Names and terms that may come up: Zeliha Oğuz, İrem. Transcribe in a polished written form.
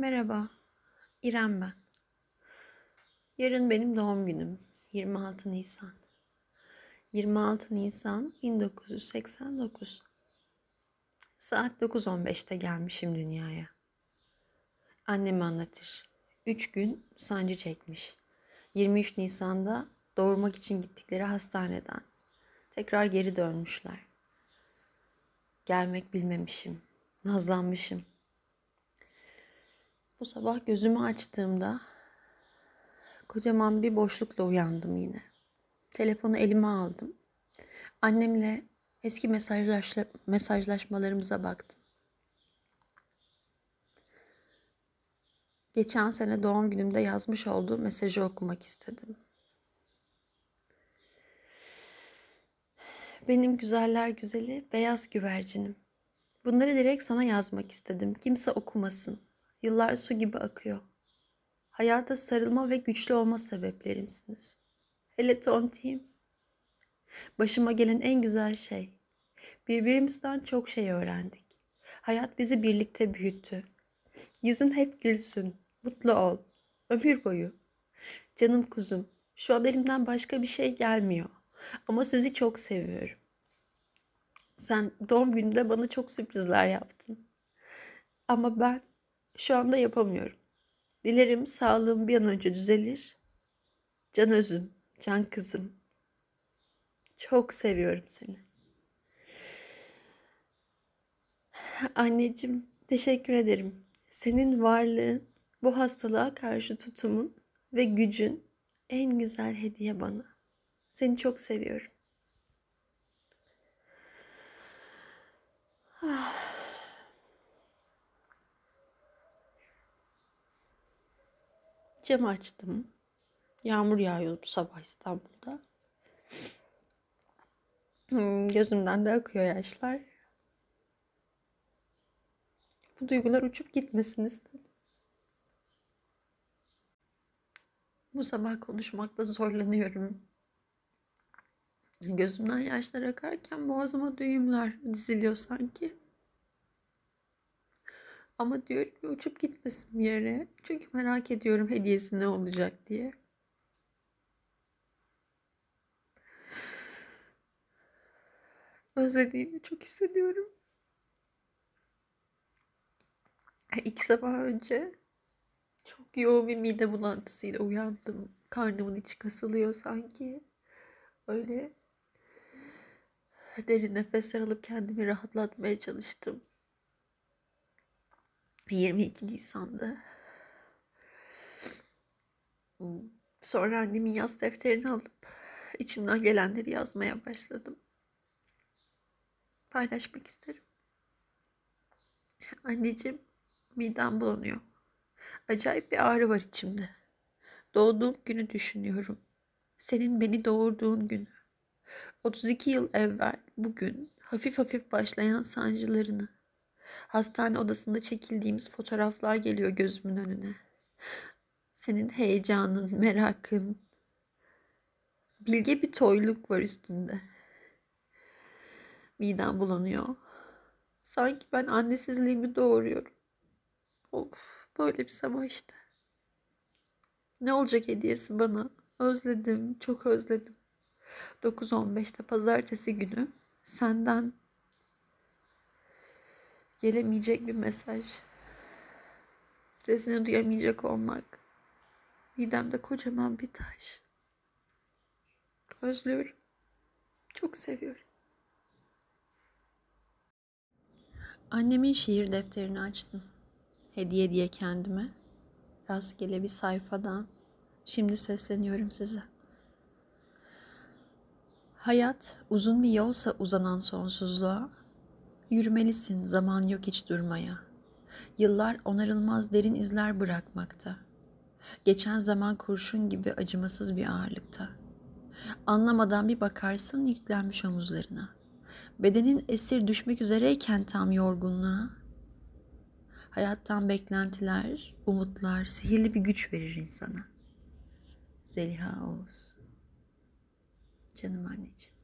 Merhaba, İrem ben. Yarın benim doğum günüm, 26 Nisan. 26 Nisan 1989. Saat 9:15'te gelmişim dünyaya. Annem anlatır. 3 gün sancı çekmiş. 23 Nisan'da doğurmak için gittikleri hastaneden tekrar geri dönmüşler. Gelmek bilmemişim, nazlanmışım. Bu sabah gözümü açtığımda kocaman bir boşlukla uyandım yine. Telefonu elime aldım. Annemle eski mesajlaşmalarımıza baktım. Geçen sene doğum günümde yazmış olduğu mesajı okumak istedim. Benim güzeller güzeli beyaz güvercinim. Bunları direkt sana yazmak istedim. Kimse okumasın. Yıllar su gibi akıyor. Hayata sarılma ve güçlü olma sebeplerimsiniz. Hele tontiyim. Başıma gelen en güzel şey. Birbirimizden çok şey öğrendik. Hayat bizi birlikte büyüttü. Yüzün hep gülsün. Mutlu ol. Ömür boyu. Canım kuzum. Şu an elimden başka bir şey gelmiyor. Ama sizi çok seviyorum. Sen doğum gününde bana çok sürprizler yaptın. Ama ben şu anda yapamıyorum. Dilerim sağlığım bir an önce düzelir. Can özüm, can kızım. Çok seviyorum seni. Anneciğim, teşekkür ederim. Senin varlığın, bu hastalığa karşı tutumun ve gücün en güzel hediye bana. Seni çok seviyorum. Ah. Camı açtım. Yağmur yağıyordu sabah İstanbul'da. Gözümden de akıyor yaşlar. Bu duygular uçup gitmesin istedim. Bu sabah konuşmakta zorlanıyorum. Gözümden yaşlar akarken boğazıma düğümler diziliyor sanki. Ama diyorum ki uçup gitmesin bir yere. Çünkü merak ediyorum hediyesi ne olacak diye. Özlediğimi çok hissediyorum. 2 sabah önce çok yoğun bir mide bulantısıyla uyandım. Karnımın içi kasılıyor sanki. Öyle derin nefesler alıp kendimi rahatlatmaya çalıştım. 22 Nisan'da. Sonra annemin yaz defterini alıp içimden gelenleri yazmaya başladım. Paylaşmak isterim. Anneciğim, midem bulanıyor. Acayip bir ağrı var içimde. Doğduğum günü düşünüyorum. Senin beni doğurduğun günü. 32 yıl evvel bugün hafif hafif başlayan sancılarını. Hastane odasında çekildiğimiz fotoğraflar geliyor gözümün önüne. Senin heyecanın, merakın, bilge bir toyluk var üstünde. Midem bulanıyor. Sanki ben annesizliğimi doğuruyorum. Of, böyle bir sabah işte. Ne olacak hediyesi bana? Özledim, çok özledim. 9:15'te pazartesi günü senden gelemeyecek bir mesaj. Sesini duyamayacak olmak. Midemde kocaman bir taş. Özlüyorum. Çok seviyorum. Annemin şiir defterini açtım. Hediye diye kendime. Rastgele bir sayfadan. Şimdi sesleniyorum size. Hayat uzun bir yolsa uzanan sonsuzluğa. Yürümelisin, zaman yok hiç durmaya. Yıllar onarılmaz derin izler bırakmakta. Geçen zaman kurşun gibi acımasız bir ağırlıkta. Anlamadan bir bakarsın yüklenmiş omuzlarına. Bedenin esir düşmek üzereyken tam yorgunluğa. Hayattan beklentiler, umutlar, sihirli bir güç verir insana. Zeliha Oğuz. Canım anneciğim.